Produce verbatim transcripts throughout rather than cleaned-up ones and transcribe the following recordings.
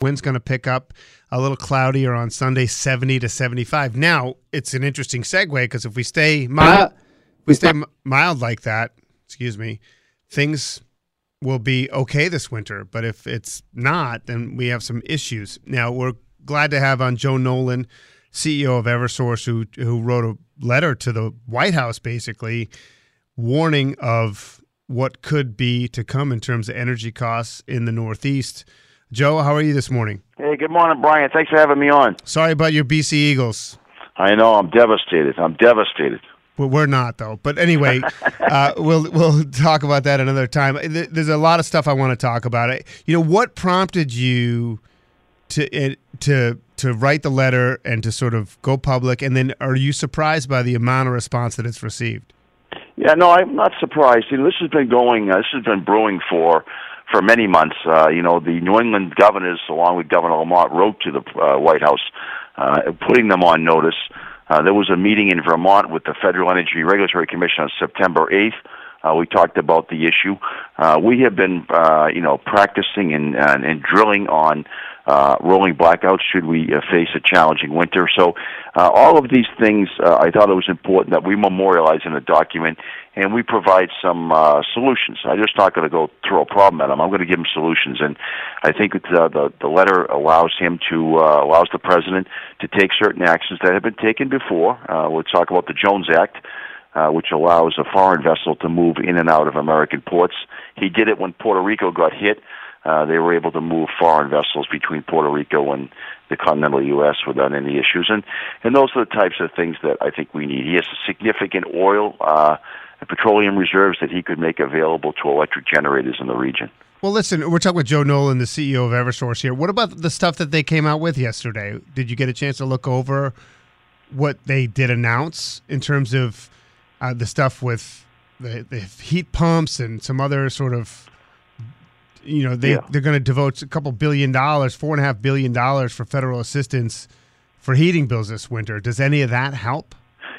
Wind's going to pick up a little cloudier on Sunday, seventy to seventy-five. Now, it's an interesting segue, because if we stay mild, we stay mild like that, excuse me, things will be okay this winter. But if it's not, then we have some issues. Now, we're glad to have on Joe Nolan, C E O of Eversource, who who wrote a letter to the White House, basically warning of what could be to come in terms of energy costs in the Northeast. Joe, how are you this morning? Hey, good morning, Brian. Thanks for having me on. Sorry about your B C Eagles. I know. I'm devastated. I'm devastated. Well, we're not, though. But anyway, uh, we'll we'll talk about that another time. There's a lot of stuff I want to talk about. You know, what prompted you to to to write the letter and to sort of go public? And then, are you surprised by the amount of response that it's received? Yeah, no, I'm not surprised. You know, this has been going. Uh, this has been brewing for. For many months, uh, you know, the New England governors, along with Governor Lamont, wrote to the uh, White House, uh, putting them on notice. Uh, there was a meeting in Vermont with the Federal Energy Regulatory Commission on September eighth. Uh, we talked about the issue. Uh, we have been, uh, you know, practicing and, and, and drilling on uh, rolling blackouts should we uh, face a challenging winter. So uh, all of these things, uh, I thought it was important that we memorialize in a document and we provide some uh, solutions. I'm just not going to go throw a problem at him. I'm going to give him solutions, and I think the, the, the letter allows him to uh, allows the president to take certain actions that have been taken before. Uh, we'll talk about the Jones Act, uh, which allows a foreign vessel to move in and out of American ports. He did it when Puerto Rico got hit. Uh, they were able to move foreign vessels between Puerto Rico and the continental U S without any issues, and and those are the types of things that I think we need. He has significant oil. Uh, petroleum reserves that he could make available to electric generators in the region. Well, listen, we're talking with Joe Nolan, the C E O of Eversource here. What about the stuff that they came out with yesterday? Did you get a chance to look over what they did announce in terms of uh, the stuff with the, the heat pumps and some other sort of, you know, they, yeah. they're going to devote a couple billion dollars, four and a half billion dollars for federal assistance for heating bills this winter. Does any of that help?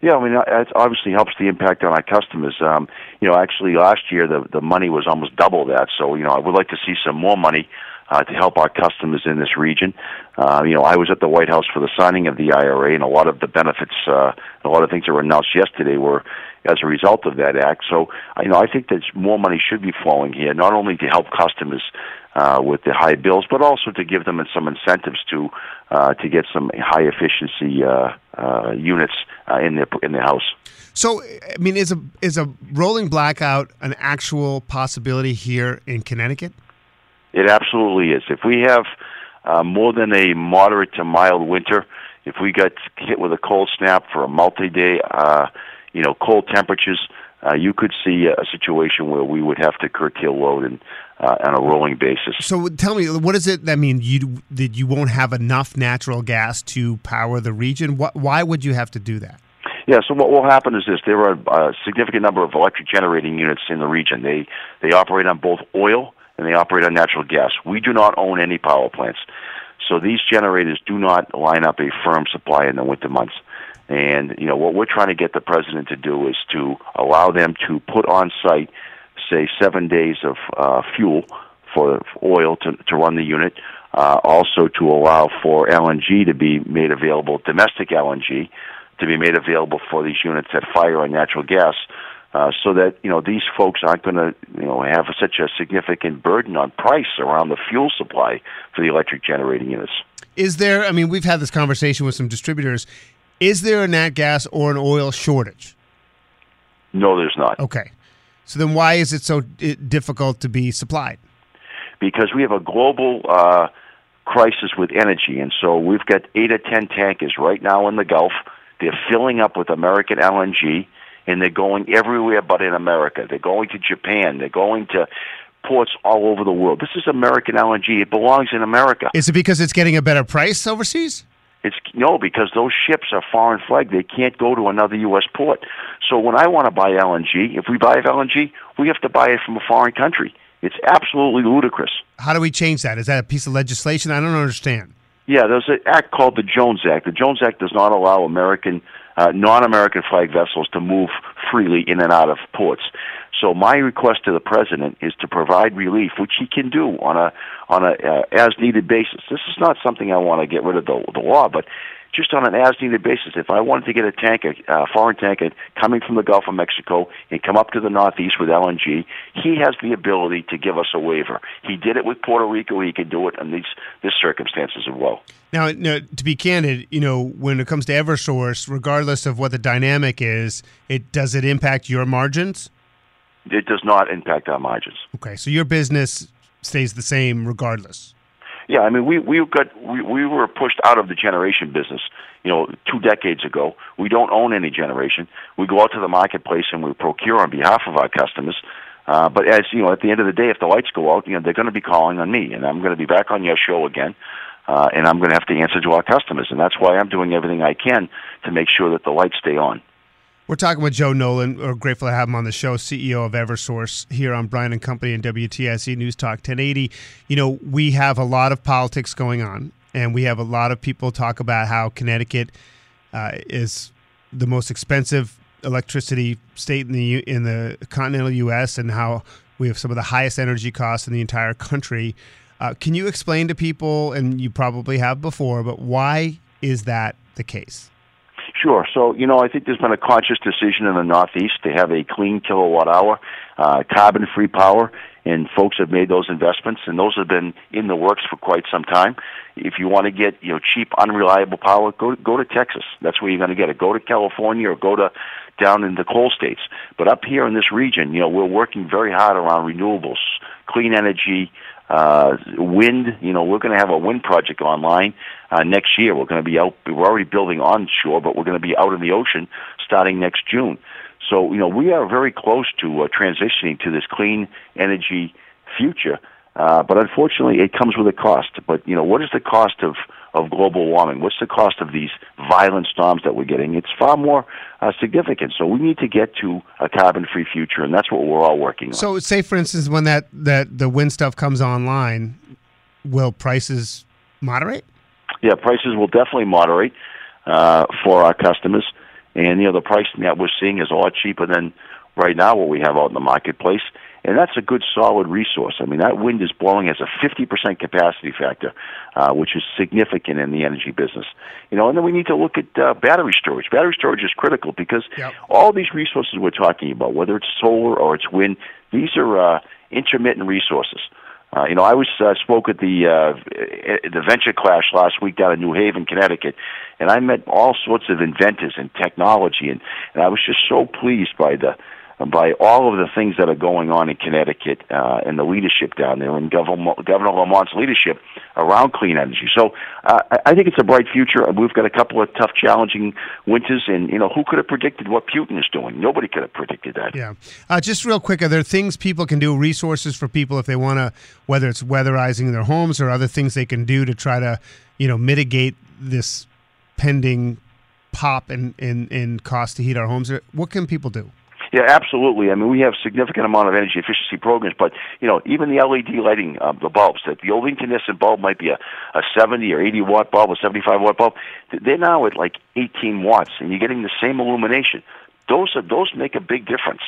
Yeah, I mean, it obviously helps the impact on our customers. Um, you know, actually last year the, the money was almost double that. So, you know, I would like to see some more money uh, to help our customers in this region. Uh, you know, I was at the White House for the signing of the I R A, and a lot of the benefits, uh, a lot of things that were announced yesterday were as a result of that act. So, you know, I think that more money should be flowing here, not only to help customers uh, with the high bills, but also to give them some incentives to uh, to get some high efficiency uh, uh, units uh, in their in their house. So, I mean, is a is a rolling blackout an actual possibility here in Connecticut? It absolutely is. If we have uh, more than a moderate to mild winter, if we got hit with a cold snap for a multi-day. Uh, You know, cold temperatures, uh, you could see a situation where we would have to curtail load and, uh, on a rolling basis. So tell me, what does it that mean? You, that you won't have enough natural gas to power the region? What, why would you have to do that? Yeah, so what will happen is this. There are a significant number of electric generating units in the region. They they operate on both oil and they operate on natural gas. We do not own any power plants. So these generators do not line up a firm supply in the winter months. And, you know, what we're trying to get the president to do is to allow them to put on site, say, seven days of uh, fuel for oil to, to run the unit, uh, also to allow for L N G to be made available, domestic L N G to be made available for these units that fire on natural gas, uh, so that, you know, these folks aren't going to, you know, have such a significant burden on price around the fuel supply for the electric generating units. Is there, I mean, we've had this conversation with some distributors. Is there a nat gas or an oil shortage? No, there's not. Okay. So then why is it so difficult to be supplied? Because we have a global uh, crisis with energy, and so we've got eight or ten tankers right now in the Gulf. They're filling up with American L N G, and they're going everywhere but in America. They're going to Japan. They're going to ports all over the world. This is American L N G. It belongs in America. Is it because it's getting a better price overseas? It's no, because those ships are foreign flag. They can't go to another U S port. So when I want to buy L N G, if we buy L N G, we have to buy it from a foreign country. It's absolutely ludicrous. How do we change that? Is that a piece of legislation? I don't understand. Yeah, there's an act called the Jones Act. The Jones Act does not allow American, uh, non-American flag vessels to move freely in and out of ports. So my request to the president is to provide relief, which he can do on a on a uh, as-needed basis. This is not something I want to get rid of the, the law, but just on an as-needed basis. If I wanted to get a tanker, uh, foreign tanker coming from the Gulf of Mexico and come up to the Northeast with L N G, he has the ability to give us a waiver. He did it with Puerto Rico. He can do it in these these circumstances as well. Now, now, to be candid, you know, when it comes to Eversource, regardless of what the dynamic is, it does it impact your margins? It does not impact our margins. Okay, so your business stays the same regardless. Yeah, I mean, we we got we, we were pushed out of the generation business, you know, two decades ago. We don't own any generation. We go out to the marketplace and we procure on behalf of our customers. Uh, but as you know, at the end of the day, if the lights go out, you know, they're going to be calling on me, and I'm going to be back on your show again, uh, and I'm going to have to answer to our customers, and that's why I'm doing everything I can to make sure that the lights stay on. We're talking with Joe Nolan. We're grateful to have him on the show, C E O of Eversource, here on Bryan and Company and W T I C News Talk ten eighty. You know, we have a lot of politics going on, and we have a lot of people talk about how Connecticut uh, is the most expensive electricity state in the in the continental U S and how we have some of the highest energy costs in the entire country. Uh, can you explain to people, and you probably have before, but why is that the case? Sure. So, you know, I think there's been a conscious decision in the Northeast to have a clean kilowatt hour, uh, carbon-free power, and folks have made those investments, and those have been in the works for quite some time. If you want to get, you know, cheap, unreliable power, go go to Texas. That's where you're going to get it. Go to California or go to down in the coal states. But up here in this region, you know, we're working very hard around renewables, clean energy, Uh, wind, you know, we're going to have a wind project online uh, next year. We're going to be out, we're already building onshore, but we're going to be out in the ocean starting next June. So, you know, we are very close to uh, transitioning to this clean energy future, uh, but unfortunately it comes with a cost. But, you know, what is the cost of, of global warming? What's the cost of these violent storms that we're getting? It's far more uh, significant. So we need to get to a carbon-free future, and that's what we're all working on. So say, for instance, when that, that the wind stuff comes online, will prices moderate? Yeah, prices will definitely moderate uh, for our customers. And, you know, the pricing that we're seeing is a lot cheaper than right now what we have out in the marketplace. And that's a good, solid resource. I mean, that wind is blowing as a fifty percent capacity factor, uh, which is significant in the energy business. You know, and then we need to look at uh, battery storage. Battery storage is critical because yep. all these resources we're talking about, whether it's solar or it's wind, these are uh, intermittent resources. Uh, you know, I was uh, spoke at the uh, the Venture Clash last week down in New Haven, Connecticut, and I met all sorts of inventors and technology, and, and I was just so pleased by the by all of the things that are going on in Connecticut uh, and the leadership down there and Governor, Governor Lamont's leadership around clean energy. So uh, I think it's a bright future. We've got a couple of tough, challenging winters, and, you know, who could have predicted what Putin is doing? Nobody could have predicted that. Yeah. Uh, just real quick, are there things people can do, resources for people if they want to, whether it's weatherizing their homes or other things they can do to try to, you know, mitigate this pending pop in, in, in cost to heat our homes? What can people do? Yeah, absolutely. I mean, we have significant amount of energy efficiency programs, but, you know, even the L E D lighting, uh, the bulbs, that the old incandescent bulb might be a, a seventy or eighty watt bulb, a seventy-five watt bulb. They're now at like eighteen watts, and you're getting the same illumination. Those are, those make a big difference.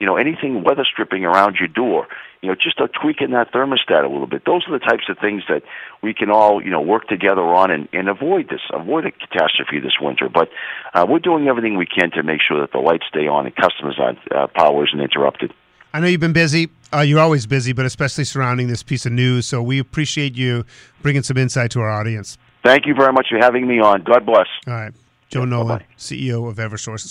You know, anything weather stripping around your door, you know, just a tweak in that thermostat a little bit. Those are the types of things that we can all, you know, work together on and, and avoid this, avoid a catastrophe this winter. But uh, we're doing everything we can to make sure that the lights stay on and customers' uh, power isn't interrupted. I know you've been busy. Uh, you're always busy, but especially surrounding this piece of news. So we appreciate you bringing some insight to our audience. Thank you very much for having me on. God bless. All right. Joe yeah, Nolan, bye-bye. C E O of Eversource.